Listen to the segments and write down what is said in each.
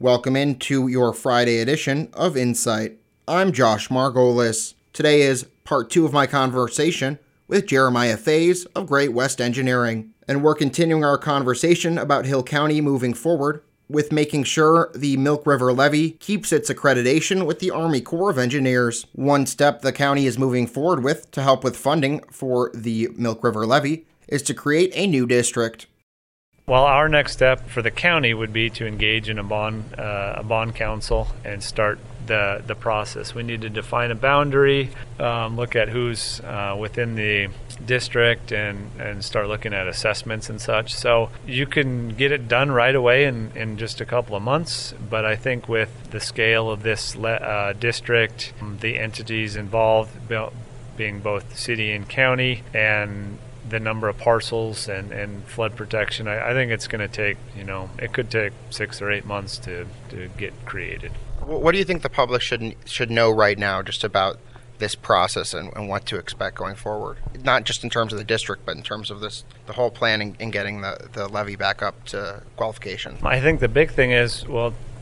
Welcome into your Friday edition of Insight. I'm Josh Margolis. Today is part two of my conversation with Jeremiah Fays of Great West Engineering. And we're continuing our conversation about Hill County moving forward with making sure the Milk River Levy keeps its accreditation with the Army Corps of Engineers. One step the county is moving forward with to help with funding for the Milk River Levy is to create a new district. Well, our next step for the county would be to engage in a bond council and start the process. We need to define a boundary, look at who's within the district, and start looking at assessments and such. So you can get it done right away in just a couple of months, but I think with the scale of this district, the entities involved being both city and county, and the number of parcels and flood protection, I think it's going to take, it could take 6 or 8 months to get created. What do you think the public should know right now just about this process and what to expect going forward? Not just in terms of the district, but in terms of the whole plan and getting the levy back up to qualification. I think the big thing is,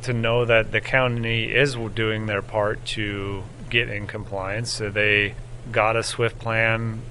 to know that the county is doing their part to get in compliance. So they got a SWIFT plan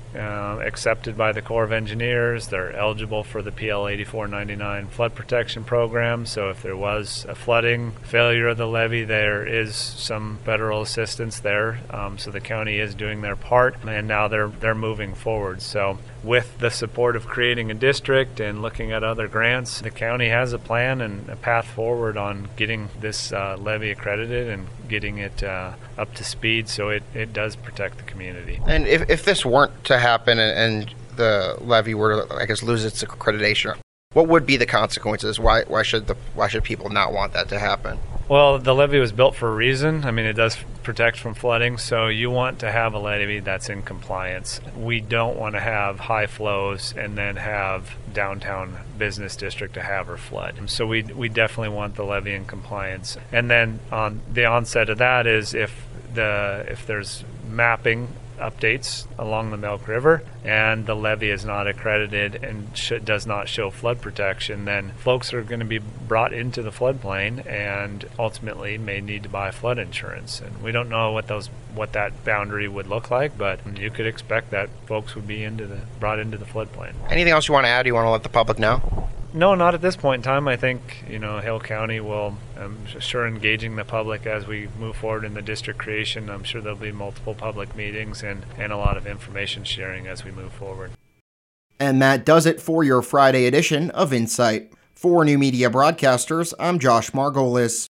accepted by the Corps of Engineers. They're eligible for the PL 8499 flood protection program. So if there was a flooding failure of the levee, there is some federal assistance there. So the county is doing their part, and now they're moving forward. So with the support of creating a district and looking at other grants, the county has a plan and a path forward on getting this levee accredited and getting it up to speed so it does protect the community. And if this weren't to happen and the levy were to, lose its accreditation, what would be the consequences? Why should people not want that to happen? Well, the levy was built for a reason. It does protect from flooding, so you want to have a levy that's in compliance. We don't want to have high flows and then have downtown business district to have or flood. So we definitely want the levy in compliance. And then on the onset of that is if there's mapping updates along the Milk River and the levee is not accredited and does not show flood protection, then folks are going to be brought into the floodplain and ultimately may need to buy flood insurance. And we don't know what that boundary would look like, but you could expect that folks would be brought into the floodplain. Anything else you want to add? You want to let the public know? No, not at this point in time. I think, Hill County will, I'm sure, engaging the public as we move forward in the district creation. I'm sure there'll be multiple public meetings and a lot of information sharing as we move forward. And that does it for your Friday edition of Insight. For New Media Broadcasters, I'm Josh Margolis.